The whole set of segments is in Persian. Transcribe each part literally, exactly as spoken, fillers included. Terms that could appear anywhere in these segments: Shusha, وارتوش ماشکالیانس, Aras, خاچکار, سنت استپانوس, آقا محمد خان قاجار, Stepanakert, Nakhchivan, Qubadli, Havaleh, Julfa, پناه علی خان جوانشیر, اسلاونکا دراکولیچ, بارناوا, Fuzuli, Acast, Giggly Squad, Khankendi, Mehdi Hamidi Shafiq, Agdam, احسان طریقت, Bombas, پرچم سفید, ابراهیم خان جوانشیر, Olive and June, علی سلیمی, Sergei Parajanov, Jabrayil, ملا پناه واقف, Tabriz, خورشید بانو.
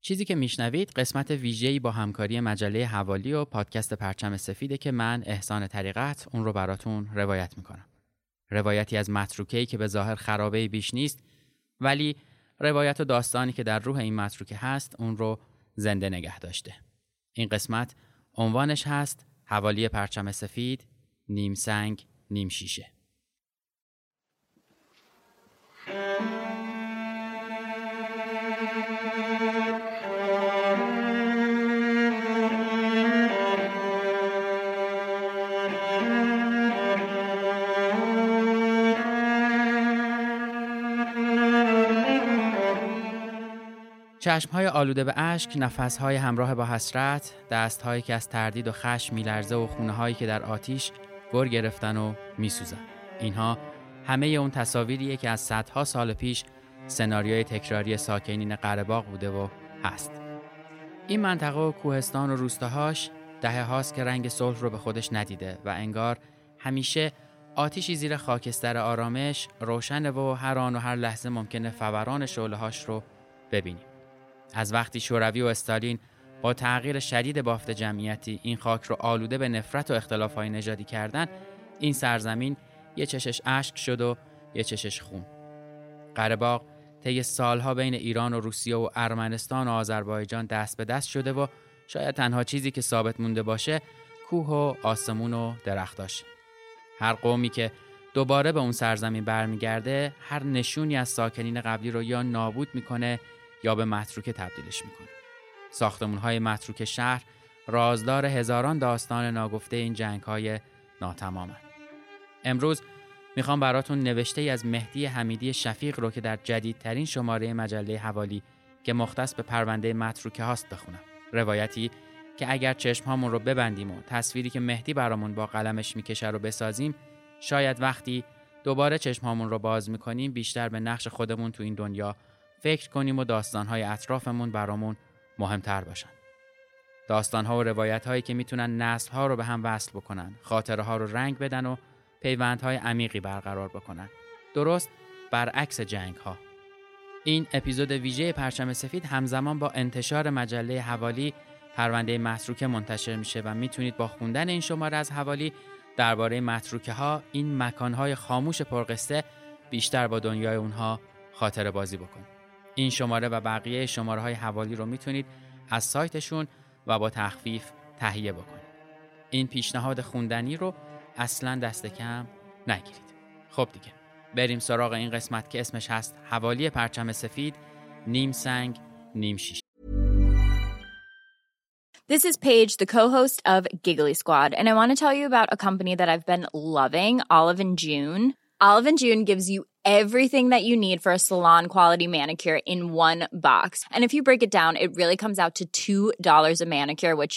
چیزی که میشنوید قسمت ویژه‌ای با همکاری مجله حوالی و پادکست پرچم سفیده که من احسان طریقت اون رو براتون روایت میکنم. روایتی از متروکه‌ای که به ظاهر خرابه‌ای بیش نیست، ولی روایت و داستانی که در روح این متروکه هست اون رو زنده نگه داشته. این قسمت عنوانش هست حوالی پرچم سفید، نیم سنگ نیم شیشه. چشم‌های آلوده به اشک، نفس‌های همراه با حسرت، دست‌هایی که از تردید و خشم می‌لرزه و خونه‌هایی که در آتش گر گرفتن و می‌سوزن. اینها همه اون تصاویریه که از صدها سال پیش سناریوی تکراری ساکنین قره‌باغ بوده و هست. این منطقه و کوهستان و روستاهاش دهه هاست که رنگ صلح رو به خودش ندیده و انگار همیشه آتشی زیر خاکستر آرامش روشنه و هر آن و هر لحظه ممکنه فوران شعله‌هاش رو ببینیم. از وقتی شوروی و استالین با تغییر شدید بافت جمعیتی این خاک رو آلوده به نفرت و اختلاف‌های نژادی کردن، این سرزمین یه چشش اشک شد و یه چشش خون. قره‌باغ طی سالها بین ایران و روسیه و ارمنستان و آذربایجان دست به دست شده و شاید تنها چیزی که ثابت مونده باشه کوه و آسمون و درختاش. هر قومی که دوباره به اون سرزمین برمیگرده هر نشونی از ساکنین قبلی رو یا نابود میکنه یا به متروکه تبدیلش میکنه. ساختمان‌های متروکه شهر رازدار هزاران داستان ناگفته این جنگ‌های ناتمامه. امروز میخوام براتون نوشته ای از مهدی حمیدی شفیق رو که در جدیدترین شماره مجله حوالی که مختص به پرونده متروکه هاست بخونم. روایتی که اگر چشم‌هامون رو ببندیم و تصویری که مهدی برامون با قلمش میکشه رو بسازیم، شاید وقتی دوباره چشم‌هامون رو باز میکنیم بیشتر به نقش خودمون تو این دنیا فکر کنیم و داستان‌های اطرافمون برامون مهمتر باشن. داستان‌ها و روایت‌هایی که میتونن نسل‌ها رو به هم وصل بکنن، خاطره‌ها رو رنگ بدن و پیوندهای عمیقی برقرار بکنن. درست برعکس جنگ‌ها. این اپیزود ویژه پرچم سفید همزمان با انتشار مجله حوالی پرونده متروکه منتشر میشه و میتونید با خوندن این شماره از حوالی درباره متروکه‌ها، این مکان‌های خاموش پرقصه، بیشتر با دنیای اونها خاطره بازی بکنید. این شماره و بقیه شماره‌های حوالی رو میتونید از سایتشون و با تخفیف تهیه بکنید. این پیشنهاد خوندنی رو اصلاً دست کم نگیرید. خب دیگه بریم سراغ این قسمت که اسمش هست حوالی پرچم سفید، نیم سنگ نیم شیشه. This is Paige, the co-host of Giggly Squad, and I want to tell you about a company that I've been loving, Olive and June. Olive and June gives you everything that you need for a salon-quality manicure in one box. And if you break it down, it really comes out to two dollars a manicure, which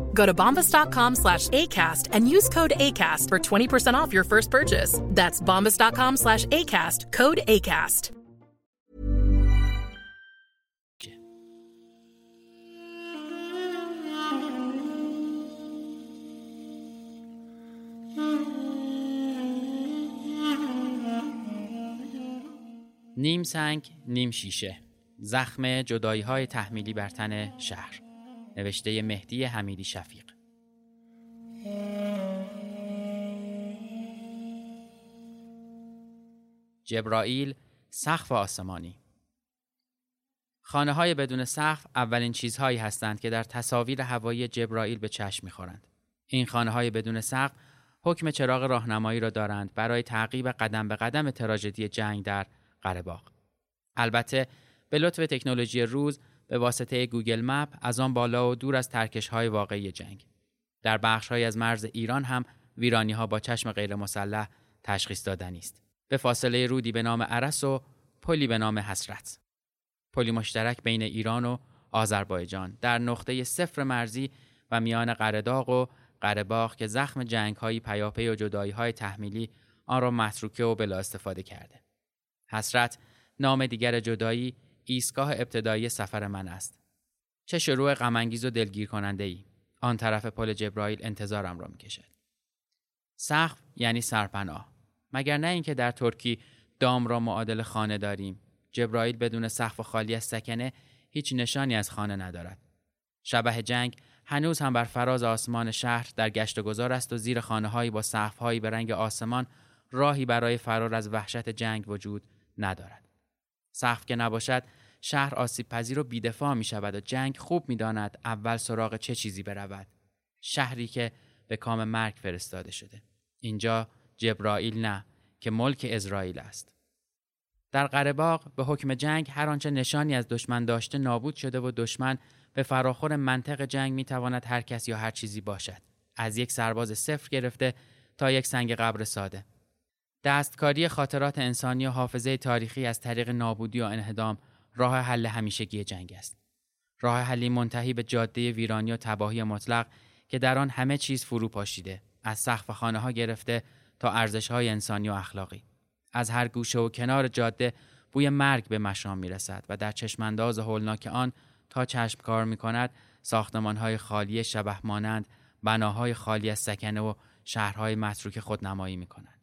Go to bombas.com slash ACAST and use code ACAST for twenty percent off your first purchase. That's bombas.com slash ACAST, code ACAST. نیم سنگ نیم شیشه، زخم جدایی‌های تحمیلی بر تن شهر، نوشته مهدی حمیدی شفیق. جبرائیل، سقف آسمانی. خانه‌های بدون سقف اولین چیزهایی هستند که در تصاویر هوایی جبرائیل به چشم می‌خورند. این خانه‌های بدون سقف حکم چراغ راهنمایی را دارند برای تعقیب قدم به قدم تراژدی جنگ در قره‌باغ. البته به لطف تکنولوژی روز به واسطه گوگل مپ از آن بالا و دور از ترکش‌های واقعی جنگ، در بخش‌های از مرز ایران هم ویرانی‌ها با چشم غیر مسلح تشخیص دادنی است. به فاصله رودی به نام ارس و پلی به نام حسرت، پلی مشترک بین ایران و آذربایجان در نقطه صفر مرزی و میان قره‌داغ و قره‌باغ که زخم جنگ‌های پیاپی و جدایی‌های تحمیلی آن را متروکه و بلا استفاده کرده. حسرت، نام دیگر جدایی، ایستگاه ابتدایی سفر من است. چه شروع غم‌انگیز و دلگیر کننده‌ای. آن طرف پل جبرائیل انتظارم را می‌کشد. سقف یعنی سرپناه. مگر نه اینکه در ترکی دام را معادل خانه داریم. جبرائیل بدون سقف و خالی از سکنه هیچ نشانی از خانه ندارد. شبح جنگ هنوز هم بر فراز آسمان شهر در گشت و گذار است و زیر خانه‌هایی با سقف‌هایی به رنگ آسمان راهی برای فرار از وحشت جنگ وجود ندارد. سقف که نباشد شهر آسیب پذیر و بی‌دفاع می شود و جنگ خوب می داند اول سراغ چه چیزی برود. شهری که به کام مرگ فرستاده شده. اینجا جبرائیل نه، که ملک اسرائیل است. در قره‌باغ به حکم جنگ هر آنچه نشانی از دشمن داشته نابود شده و دشمن به فراخور منطق جنگ می تواند هر کس یا هر چیزی باشد، از یک سرباز صفر گرفته تا یک سنگ قبر ساده. دستکاری خاطرات انسانی و حافظه تاریخی از طریق نابودی و انهدام راه حل همیشگی جنگ است. راه حلی منتهی به جاده ویرانی و تباهی مطلق که در آن همه چیز فرو پاشیده، از سقف خانه‌ها گرفته تا ارزش‌های انسانی و اخلاقی. از هر گوشه و کنار جاده بوی مرگ به مشام می‌رسد و در چشم‌انداز هولناک آن تا چشم کار می‌کند ساختمان‌های خالی شبح مانند، بناهای خالی از سکنه و شهرهای متروک خودنمایی می‌کنند.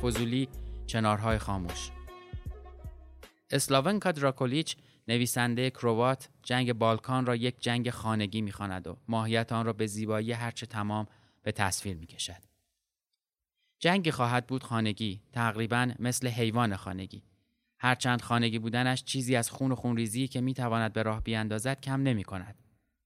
فوزولی، چنارهای خاموش. اسلاونکا دراکولیچ، نویسنده کروات، جنگ بالکان را یک جنگ خانگی می‌خواند و ماهیت آن را به زیبایی هرچه تمام به تصویر می‌کشد. جنگی خواهد بود خانگی، تقریباً مثل حیوان خانگی. هرچند خانگی بودنش چیزی از خون و خونریزی که می‌تواند به راه بیاندازد کم نمی‌کند.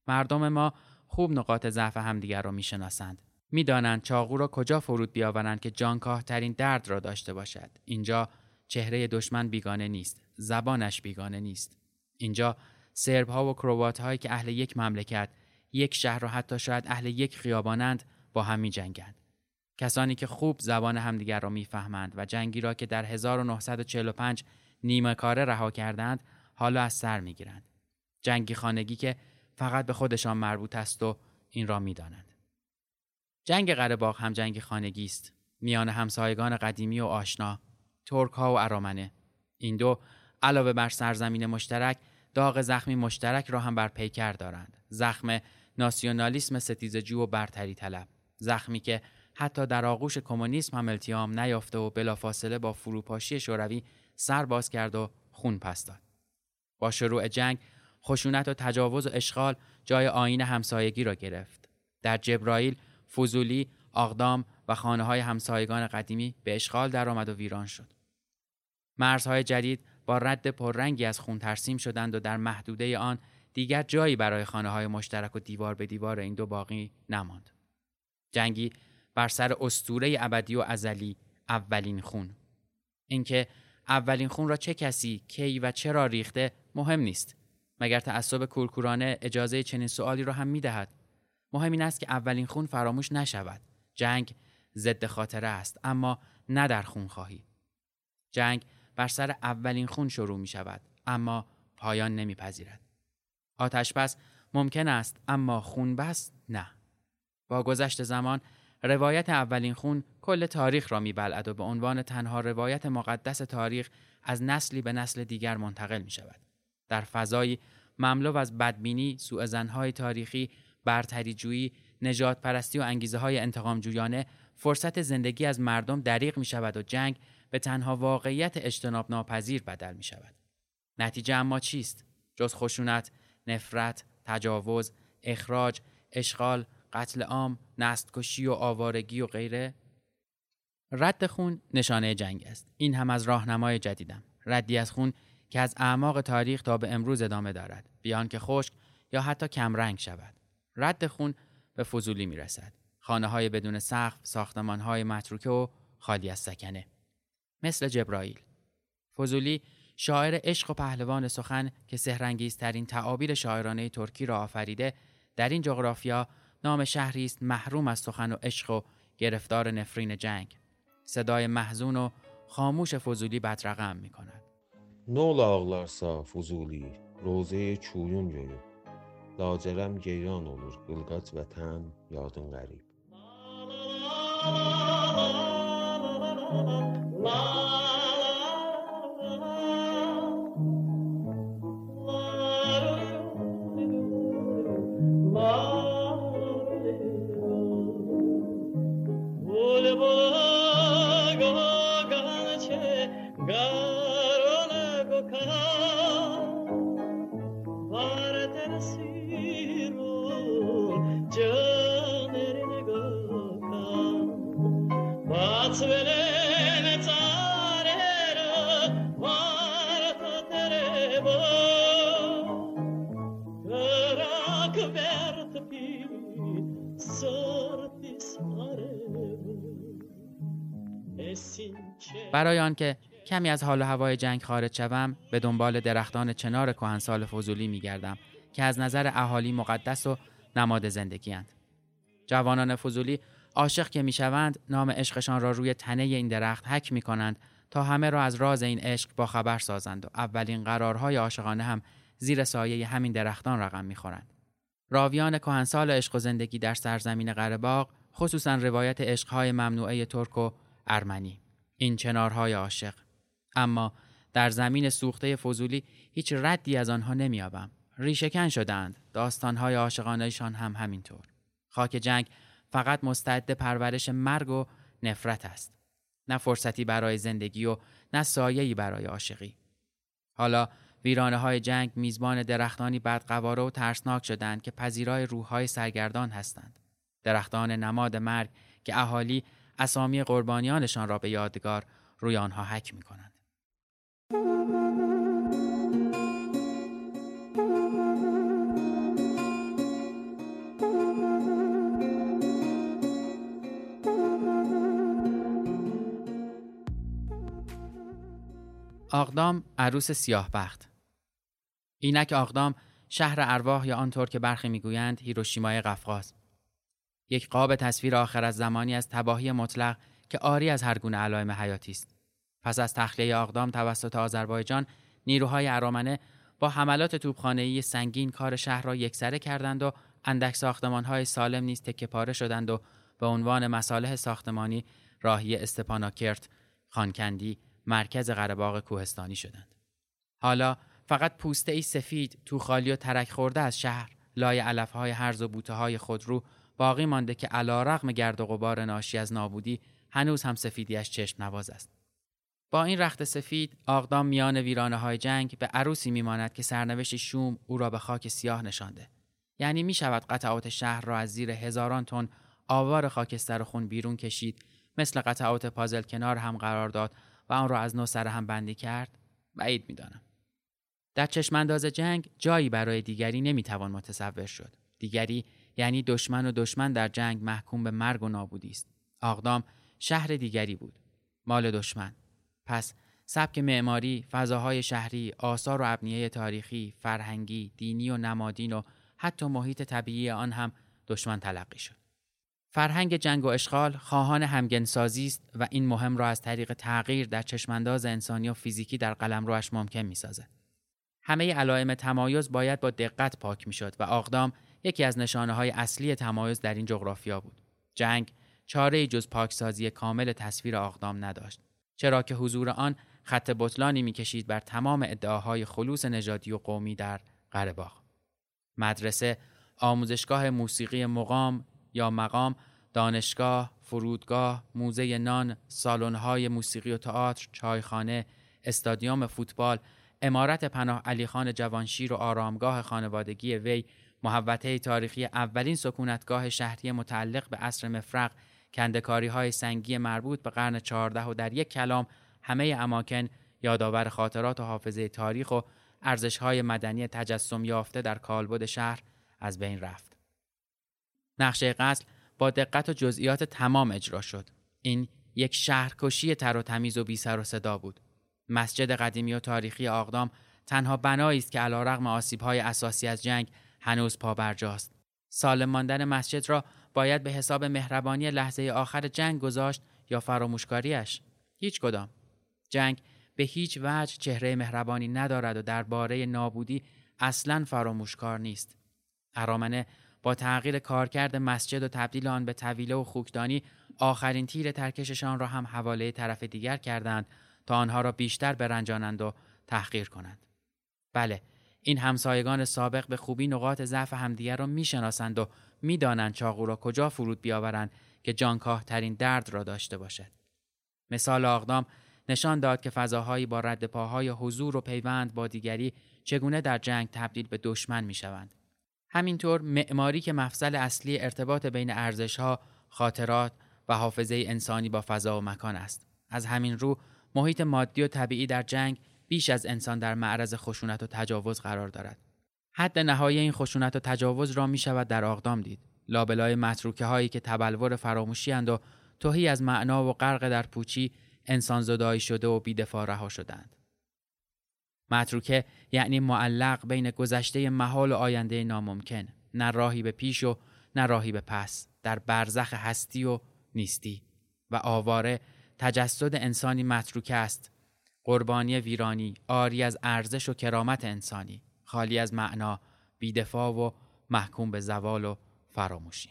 مردم ما خوب نقاط ضعف همدیگر را می‌شناسند. می دانند چاقو را کجا فرود بیاورند که جانکاه ترین درد را داشته باشد. اینجا چهره دشمن بیگانه نیست، زبانش بیگانه نیست. اینجا سرب ها و کروات هایی که اهل یک مملکت، یک شهر و حتی شاید اهل یک خیابانند با هم می جنگند. کسانی که خوب زبان همدیگر را می فهمند و جنگی را که در هزار و نهصد و چهل و پنج نیمه کاره رها کردند حالا از سر می گیرند. جنگی خانگی که فقط به خودشان مربوط است و این را می دانند. جنگ قره‌باغ هم جنگ خانگی است، میان همسایگان قدیمی و آشنا، ترک‌ها و ارامنه. این دو علاوه بر سرزمین مشترک داغ زخمی مشترک را هم بر پیکر دارند. زخم ناسیونالیسم ستیزه‌جو و برتری طلب. زخمی که حتی در آغوش کمونیسم هم التیام نیافته و بلافاصله با فروپاشی شوروی سر باز کرد و خون پس داد. با شروع جنگ، خشونت و تجاوز و اشغال جای آیین همسایگی را گرفت. در جبرائیل، فوزولی، آقدام و خانه‌های همسایگان قدیمی به اشغال درآمد و ویران شد. مرزهای جدید با رد پررنگی از خون ترسیم شدند و در محدوده آن دیگر جایی برای خانه‌های مشترک و دیوار به دیوار این دو باقی نماند. جنگی بر سر اسطوره ابدی و ازلی، اولین خون. اینکه اولین خون را چه کسی، کی و چرا ریخته مهم نیست، مگر تعصب کورکورانه اجازه چنین سؤالی را هم می‌دهد. مهم این است که اولین خون فراموش نشود. جنگ ضد خاطره است، اما نه در خونخواهی. جنگ بر سر اولین خون شروع می شود، اما پایان نمی پذیرد. آتش بس ممکن است، اما خون بس نه. با گذشت زمان، روایت اولین خون کل تاریخ را می بلعد و به عنوان تنها روایت مقدس تاریخ از نسلی به نسل دیگر منتقل می شود. در فضایی مملو از بدبینی، سوء ظنهای تاریخی، برتری جویی، نجات پرستی و انگیزه های انتقام جویانه، فرصت زندگی از مردم دریغ می شود و جنگ به تنها واقعیت اجتناب ناپذیر بدل می شود. نتیجه اما چیست؟ جز خشونت، نفرت، تجاوز، اخراج، اشغال، قتل عام، نسل‌کشی و آوارگی و غیره؟ رد خون نشانه جنگ است. این هم از راهنمای جدیدم. ردی از خون که از اعماق تاریخ تا به امروز ادامه دارد، بیان که خشک یا حتی کم رنگ شود. رد خون به فضولی می رسد. خانه های بدون سقف، ساختمان های متروکه و خالی از سکنه. مثل جبرائیل. فضولی شاعر عشق و پهلوان سخن که سحرانگیزترین تعابیر شاعرانه ترکی را آفریده، در این جغرافیا نام شهری است محروم از سخن و عشق و گرفتار نفرین جنگ. صدای محزون و خاموش فضولی بدرقم می کند. نول آغلارسا فضولی روزه چویون گرد. لاجرم گیران olur قلقات وطن یادون غریب. برای آن که کمی از حال و هوای جنگ خارج شوم، به دنبال درختان چنار کهنسال فضولی می‌گردم که از نظر اهالی مقدس و نماد زندگی اند. جوانان فضولی عاشق که می‌شوند، نام عشقشان را روی تنه این درخت حک می‌کنند تا همه را از راز این عشق با خبر سازند و اولین قرارهای عاشقانه هم زیر سایه همین درختان رقم می‌خورند. راویان کهنسال عشق و زندگی در سرزمین قره‌باغ، خصوصاً روایت عشق‌های ممنوعه ترک و ارمنی، این چنارهای عاشق. اما در زمین سوخته فضولی هیچ ردی از آنها نمی‌یابم. ریشه‌کن شدند. داستان‌های عاشقانه‌شان هم همینطور. خاک جنگ فقط مستعد پرورش مرگ و نفرت است. نه فرصتی برای زندگی و نه سایه‌ای برای عاشقی. حالا ویرانه‌های جنگ میزبان درختانی بدقواره و ترسناک شدند که پذیرای روح‌های سرگردان هستند. درختان نماد مرگ که اهالی اسامی قربانیانشان را به یادگار روی آنها حک می‌کنند. آقدام، عروس سیاه بخت. اینک آقدام شهر ارواح، یا آنطور که برخی می‌گویند هیروشیمای قفقاز. یک قاب تصویر آخرالزمانی از تباهی مطلق که آری از هر گونه علائم حیاتی است. پس از تخلیه آقدام توسط آذربایجان، نیروهای ارامنه با حملات توپخانه‌ای سنگین کار شهر را یکسره کردند و اندک ساختمان‌های سالم نیز تکه‌پاره شدند و به عنوان مصالح ساختمانی راهی استپاناکرت، خانکندی، مرکز قره‌باغ کوهستانی شدند. حالا فقط پوسته‌ای سفید تو خالی و ترک خورده از شهر لای علف‌های هرز و بوته‌های خودرو باقی مانده که علی‌رغم گرد و غبار ناشی از نابودی هنوز هم سفیدیش چشم نواز است. با این رخت سفید آقدام میان ویرانه‌های جنگ به عروسی میماند که سرنوشت شوم او را به خاک سیاه نشانده. یعنی میشود قطعات شهر را از زیر هزاران تن آوار خاکستر و خون بیرون کشید، مثل قطعات پازل کنار هم قرار داد و آن را از نو سر هم بندی کرد. بعید میدانم. در چشمانداز جنگ جایی برای دیگری نمیتوان متصور شد. دیگری یعنی دشمن و دشمن در جنگ محکوم به مرگ و نابودی است. آقدام شهر دیگری بود، مال دشمن. پس سبک معماری، فضاهای شهری، آثار و ابنیه تاریخی، فرهنگی، دینی و نمادین و حتی محیط طبیعی آن هم دشمن تلقی شد. فرهنگ جنگ و اشغال خواهان همگنسازی است و این مهم را از طریق تغییر در چشمانداز انسانی و فیزیکی در قلمروش ممکن می‌سازد. همه علائم تمایز باید با دقت پاک می‌شد و آقدام یکی از نشانه‌های اصلی تمایز در این جغرافیا بود. جنگ چاره‌ای جز پاکسازی کامل تصویر آقدام نداشت، چرا که حضور آن خط بطلانی می‌کشید بر تمام ادعاهای خلوص نژادی و قومی در قره‌باغ. مدرسه، آموزشگاه موسیقی مقام یا مقام، دانشگاه، فرودگاه، موزه نان، سالن‌های موسیقی و تئاتر، چایخانه، استادیوم فوتبال، عمارت پناه علی خان جوانشیر و آرامگاه خانوادگی وی، محوطه تاریخی اولین سکونتگاه شهری متعلق به عصر مفرق، کنده‌کاری‌های سنگی مربوط به قرن چهاردهم و در یک کلام همه اماکن یادآور خاطرات و حافظه تاریخ و ارزش‌های مدنی تجسم یافته در کالبد شهر از بین رفت. نقشه قتل با دقت و جزئیات تمام اجرا شد. این یک شهرکشی تر و تمیز و بی سر و صدا بود. مسجد قدیمی و تاریخی آقدام تنها بنایی است که علی‌رغم آسیب‌های اساسی از جنگ هنوز پابرجاست. سالم ماندن مسجد را باید به حساب مهربانی لحظه آخر جنگ گذاشت یا فراموشکاریش؟ هیچ کدام. جنگ به هیچ وجه چهره مهربانی ندارد و درباره نابودی اصلاً فراموشکار نیست. ارامنه با تغییر کارکرد مسجد و تبدیل آن به طویله و خوکدانی آخرین تیر ترکششان را هم حواله طرف دیگر کردند تا آنها را بیشتر برنجانند و تحقیر کنند. بله، این همسایگان سابق به خوبی نقاط ضعف همدیگر را میشناسند و میدانند چاقو را کجا فرود بیاورند که جانکاه ترین درد را داشته باشد. مثال آقدام نشان داد که فضاهایی با رد پاهای حضور و پیوند با دیگری چگونه در جنگ تبدیل به دشمن میشوند. همینطور معماری که مفصل اصلی ارتباط بین ارزش‌ها، خاطرات و حافظه انسانی با فضا و مکان است. از همین رو محیط مادی و طبیعی در جنگ بیش از انسان در معرض خشونت و تجاوز قرار دارد. حد نهایی این خشونت و تجاوز را می شود در آقدام دید. لابلای متروکه هایی که تبلور فراموشی اند و تهی از معنا و غرق در پوچی، انسان زدایی شده و بی‌دفاع رها شدند. متروکه یعنی معلق بین گذشته محال و آینده ناممکن، نه راهی به پیش و نه راهی به پس، در برزخ هستی و نیستی و آواره تجسد انسانی متروکه است، قربانی ویرانی، عاری از ارزش و کرامت انسانی، خالی از معنا، بی‌دفاع و محکوم به زوال و فراموشی.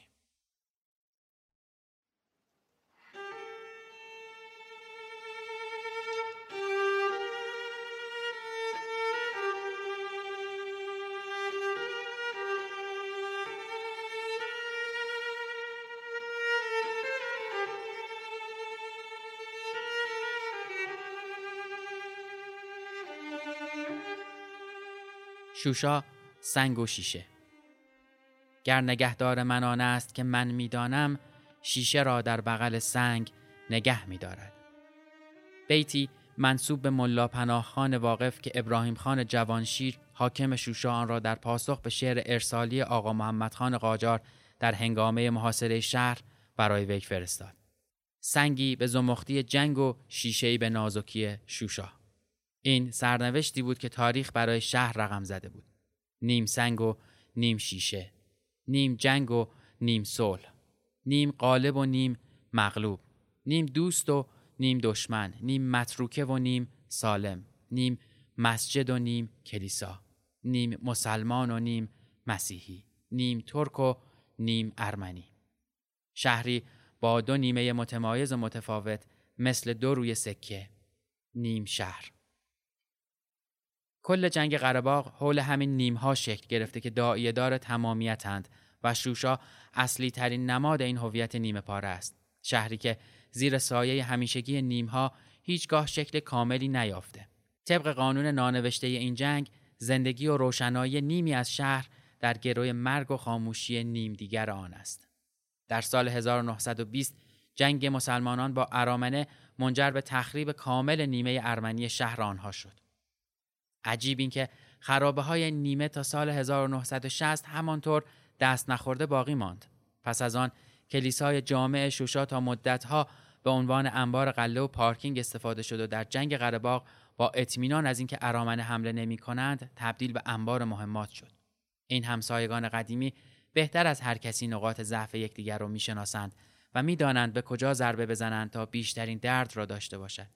شوشا، سنگ و شیشه. گر نگهدار من آن است که من میدانم، شیشه را در بغل سنگ نگه می‌دارد. بیتی منسوب به ملا پناه خان واقف که ابراهیم خان جوانشیر حاکم شوشا آن را در پاسخ به شعر ارسالی آقا محمد خان قاجار در هنگامه محاصره شهر برای وی فرستاد. سنگی به زمختی جنگ و شیشه‌ای به نازکی شوشا. این سرنوشتی بود که تاریخ برای شهر رقم زده بود. نیم سنگ و نیم شیشه، نیم جنگ و نیم صلح، نیم غالب و نیم مغلوب، نیم دوست و نیم دشمن، نیم متروکه و نیم سالم، نیم مسجد و نیم کلیسا، نیم مسلمان و نیم مسیحی، نیم ترک و نیم ارمنی. شهری با دو نیمه متمایز و متفاوت مثل دو روی سکه، نیم شهر. کل جنگ قره‌باغ حول همین نیم‌ها شکل گرفته که داعیه‌دار تمامیتند و شوشا اصلی ترین نماد این هویت نیمه پاره است. شهری که زیر سایه همیشگی نیم‌ها هیچگاه شکل کاملی نیافته. طبق قانون نانوشته این جنگ، زندگی و روشنایی نیمی از شهر در گروی مرگ و خاموشی نیم دیگر آن است. در سال هزار و نهصد و بیست جنگ مسلمانان با ارامنه منجر به تخریب کامل نیمه ارمنی شهر آنها شد. عجیب این که خرابه‌های نیمه تا سال هزار و نهصد و شصت همانطور دست نخورده باقی ماند. پس از آن کلیسای جامع شوشا تا مدتها به عنوان انبار غله و پارکینگ استفاده شد و در جنگ قره‌باغ با اطمینان از اینکه ارامنه حمله نمی‌کنند تبدیل به انبار مهمات شد. این همسایگان قدیمی بهتر از هر کسی نقاط ضعف یکدیگر را می‌شناسند و می‌دانند به کجا ضربه بزنند تا بیشترین درد را داشته باشد.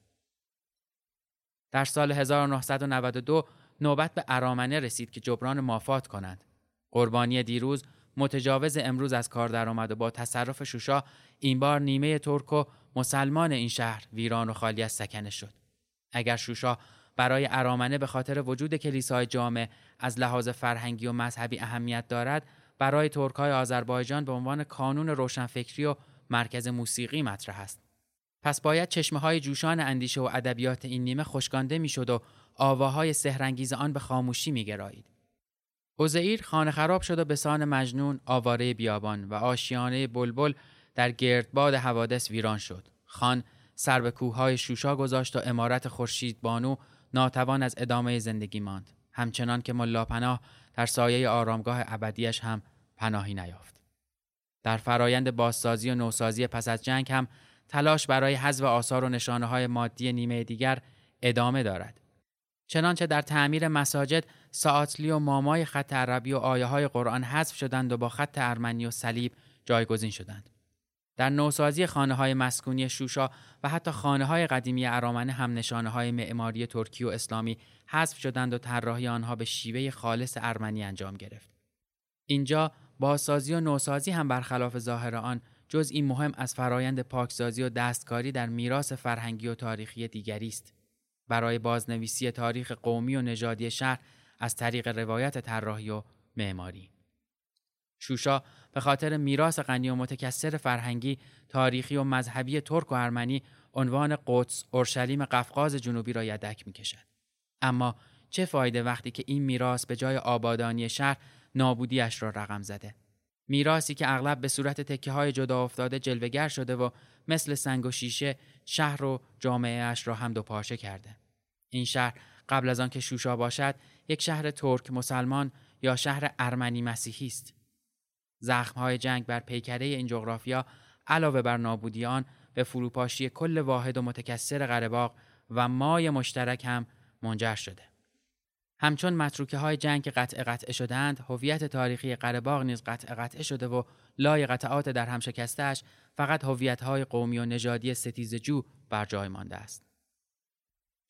در سال هزار و نهصد و نود و دو نوبت به ارامنه رسید که جبران مافات کنند. قربانی دیروز متجاوز امروز از کار درآمد و با تصرف شوشا این بار نیمه ترک و مسلمان این شهر ویران و خالی از سکنه شد. اگر شوشا برای ارامنه به خاطر وجود کلیسای جامع از لحاظ فرهنگی و مذهبی اهمیت دارد، برای ترک‌های آذربایجان به عنوان کانون روشنفکری و مرکز موسیقی مطرح است. پس باید چشمه‌های جوشان اندیشه و ادبیات این نیمه خشکانده می‌شد و آواهای سحرانگیز آن به خاموشی می‌گرایید. اوزعیر خانه خراب شد و بسان مجنون آواره بیابان و آشیانه بلبل در گردباد حوادث ویران شد. خان سر به کوه‌های شوشا گذاشت و عمارت خورشید بانو ناتوان از ادامه زندگی ماند، همچنان که ملا پناه در سایه آرامگاه ابدیش هم پناهی نیافت. در فرایند بازسازی و نوسازی پس از جنگ هم تلاش برای حذف آثار و نشانه‌های مادی نیمه دیگر ادامه دارد. چنانچه در تعمیر مساجد ساعتلی و مامای خط عربی و آیه‌های قرآن حذف شدند و با خط ارمنی و صلیب جایگزین شدند. در نوسازی خانه‌های مسکونی شوشا و حتی خانه‌های قدیمی ارامنه هم نشانه‌های معماری ترکی و اسلامی حذف شدند و طراحی آنها به شیوه خالص ارمنی انجام گرفت. اینجا بازسازی و نوسازی هم برخلاف ظاهر آن جزئی مهم از فرایند پاکسازی و دستکاری در میراث فرهنگی و تاریخی دیگری است. برای بازنویسی تاریخ قومی و نژادی شهر از طریق روایت طراحی و معماری، شوشا به خاطر میراث غنی و متکثر فرهنگی، تاریخی و مذهبی ترک و ارمنی عنوان قدس، اورشلیم قفقاز جنوبی را یدک می‌کشد. اما چه فایده وقتی که این میراث به جای آبادانی شهر نابودیش را رقم زده؟ میراثی که اغلب به صورت تکه‌های جدا افتاده جلوه‌گر شده و مثل سنگ و شیشه شهر و جامعه‌اش را هم دوپارچه کرده. این شهر قبل از آن که شوشا باشد، یک شهر ترک مسلمان یا شهر ارمنی مسیحی است. زخم‌های جنگ بر پیکره این جغرافیا علاوه بر نابودی آن، به فروپاشی کل واحد و متکثر قره‌باغ و مای مشترک هم منجر شده. همچون متروکه‌های جنگ که قطع قطع شدند، هویت تاریخی قره‌باغ نیز قطع قطع شده و لای قطعات در هم شکسته‌اش فقط هویت‌های قومی و نژادی ستیزجو بر جای مانده است.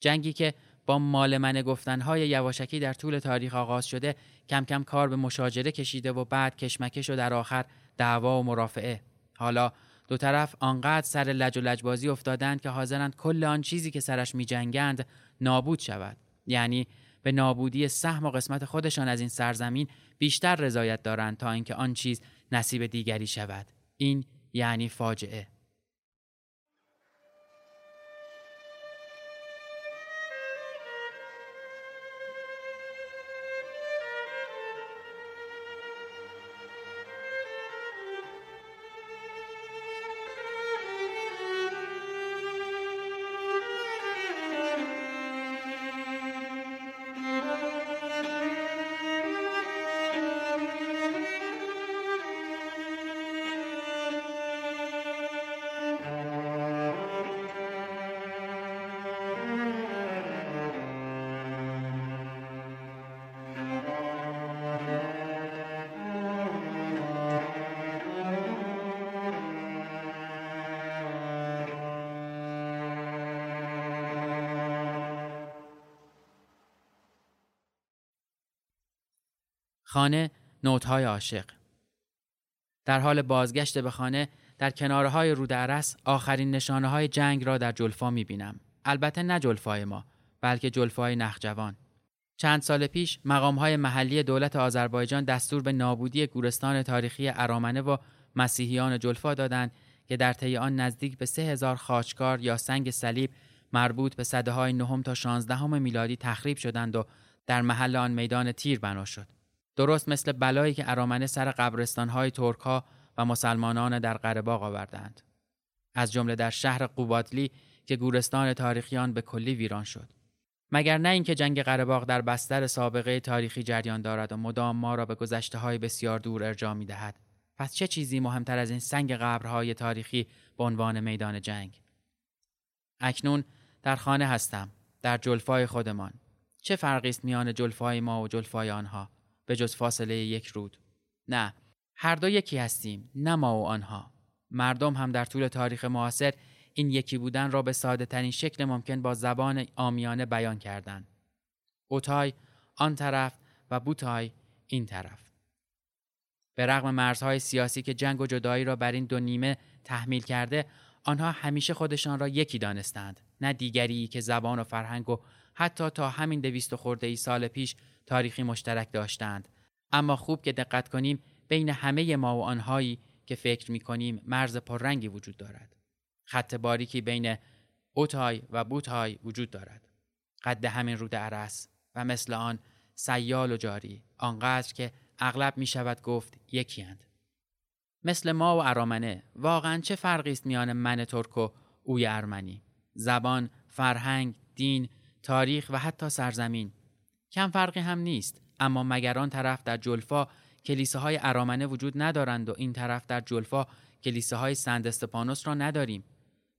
جنگی که با مالمنه گفتن‌های یواشکی در طول تاریخ آغاز شده، کم کم کار به مشاجره کشیده و بعد کشمکش و در آخر دعوا و مرافعه. حالا دو طرف آنقدر سر لج و لجبازی افتادند که حاضرند کل آن چیزی که سرش می‌جنگند نابود شود. یعنی به نابودی سهم و قسمت خودشان از این سرزمین بیشتر رضایت دارند تا اینکه آن چیز نصیب دیگری شود. این یعنی فاجعه. خانه نوت‌های عاشق. در حال بازگشت به خانه، در کناره‌های رود عرس آخرین نشانه‌های جنگ را در جلفا می‌بینم. البته نه جلفای ما، بلکه جلفای نخجوان. چند سال پیش مقام‌های محلی دولت آذربایجان دستور به نابودی گورستان تاریخی ارامنه و مسیحیان جلفا دادند که در طی آن نزدیک به سه هزار خاچکار یا سنگ صلیب مربوط به سده‌های نهم تا شانزدهم میلادی تخریب شدند و در محل آن میدان تیر بنا شد. درست مثل بلایی که ارامنه سر قبرستان‌های ترک‌ها و مسلمانان در قره‌باغ آوردند. از جمله در شهر قوبادلی که گورستان تاریخیان به کلی ویران شد. مگر نه اینکه جنگ قره‌باغ در بستر سابقه تاریخی جریان دارد و مدام ما را به گذشته‌های بسیار دور ارجاع می‌دهد. پس چه چیزی مهمتر از این سنگ قبرهای تاریخی به عنوان میدان جنگ؟ اکنون در خانه هستم، در جلفای خودمان. چه فرقی است میان جلفای ما و جلفای آنها به جز فاصله یک رود؟ نه، هر دو یکی هستیم، نه ما و آنها. مردم هم در طول تاریخ معاصر این یکی بودن را به ساده ترین شکل ممکن با زبان عامیانه بیان کردند. اوتای آن طرف و بوتای این طرف. به رغم مرزهای سیاسی که جنگ و جدایی را بر این دو نیمه تحمیل کرده، آنها همیشه خودشان را یکی دانستند، نه دیگری که زبان و فرهنگ و حتی تا همین دویست خورده ای سال پیش تاریخی مشترک داشتند. اما خوب که دقت کنیم بین همه ما و آنهایی که فکر می‌کنیم مرز پررنگی وجود دارد. خط باریکی بین اوتای و بوتای وجود دارد، قد همین رود عرس و مثل آن سیال و جاری، آنقدر که اغلب می شود گفت یکی اند. مثل ما و ارامنه، واقعا چه فرقی است میان من ترک و اوی ارمنی؟ زبان، فرهنگ، دین، تاریخ و حتی سرزمین. کم فرقی هم نیست، اما مگر آن طرف در جلفا کلیساهای ارامنه وجود ندارند و این طرف در جلفا کلیساهای سنت استپانوس را نداریم؟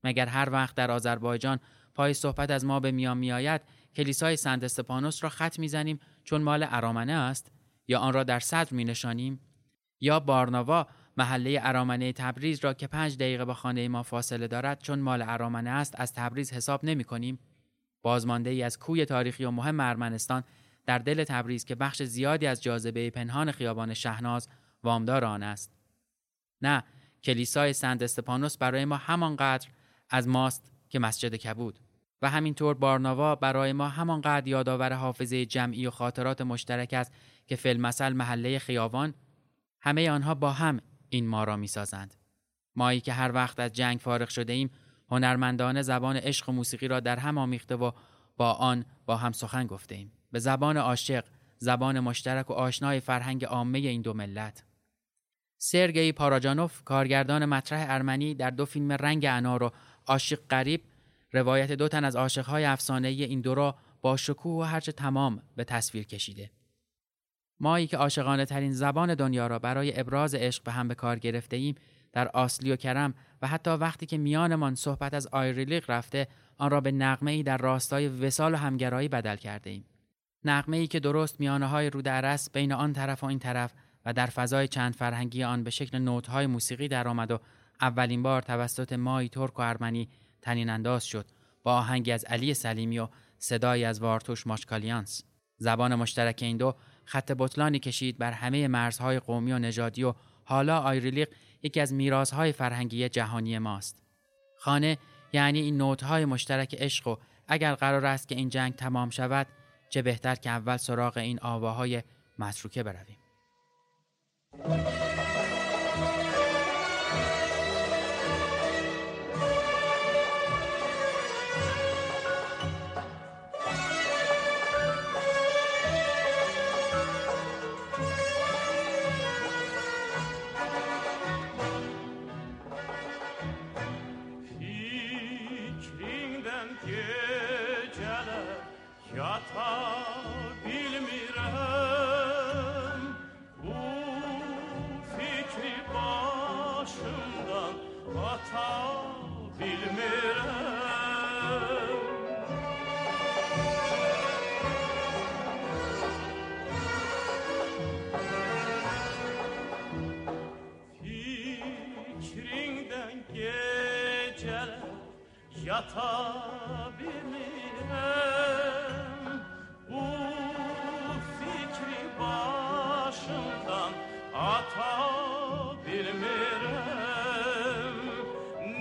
مگر هر وقت در آذربایجان پای صحبت از ما به میان می آید کلیسای سنت استپانوس را خط می زنیم چون مال ارامنه است؟ یا آن را در صدر می نشانیم؟ یا بارناوا محله ارامنه تبریز را که پنج دقیقه با خانه ما فاصله دارد چون مال ارامنه است از تبریز حساب نمی کنیم؟ بازمانده ای از کوی تاریخی و مهم ارمنستان در دل تبریز که بخش زیادی از جاذبه پنهان خیابان شهناز وامدار آن است. نه، کلیسای سنت استپانوس برای ما همانقدر از ماست که مسجد کبود و همینطور بارناوا برای ما همانقدر یادآور حافظه جمعی و خاطرات مشترک است که فیلمسل محله خیابان. همه آنها با هم این ما را می سازند. مایی که هر وقت از جنگ فارغ شده ایم هنرمندانه زبان عشق و موسیقی را در هم آمیخته و با آن با هم سخن گفته ایم، به زبان عاشق، زبان مشترک و آشنای فرهنگ عامه این دو ملت. سرگئی پاراجانوف، کارگردان مطرح ارمنی، در دو فیلم رنگ انار و عاشق غریب روایت دو تن از عاشق‌های افسانه‌ای این دو را با شکوه و هرچه تمام به تصویر کشیده. مایی که عاشقانه ترین زبان دنیا را برای ابراز عشق به هم به کار گرفته ایم، در آسلی و کرم و حتی وقتی که میانمان صحبت از آیریلیق رفته، آن را به نغمه‌ای در راستای وصال و همگرایی بدل کرده ایم. نغمه‌ای که درست میانه‌های رود عرس بین آن طرف و این طرف و در فضای چند فرهنگی آن به شکل نوت‌های موسیقی درآمد و اولین بار توسط مایی ترک و ارمنی تنین انداز شد، با آهنگی از علی سلیمی و صدایی از وارتوش ماشکالیانس. زبان مشترک این دو خط بطلانی کشید بر همه مرزهای قومی و نژادی و حالا آیریلیق یکی از میراث‌های فرهنگی جهانی ماست. خانه یعنی این نوت‌های مشترک عشق و اگر قرار است که این جنگ تمام شود چه بهتر که اول سراغ این آواهای متروکه برویم.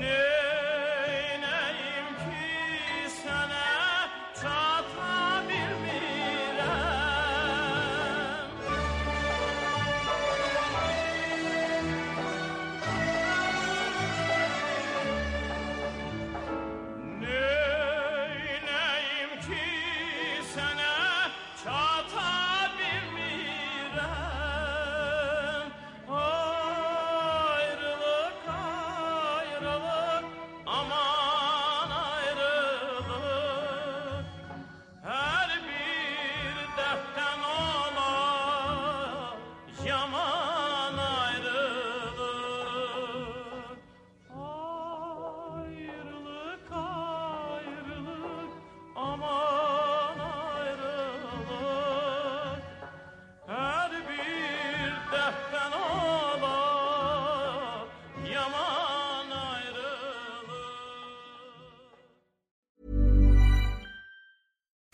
Neyim ki sana çata bilmirəm.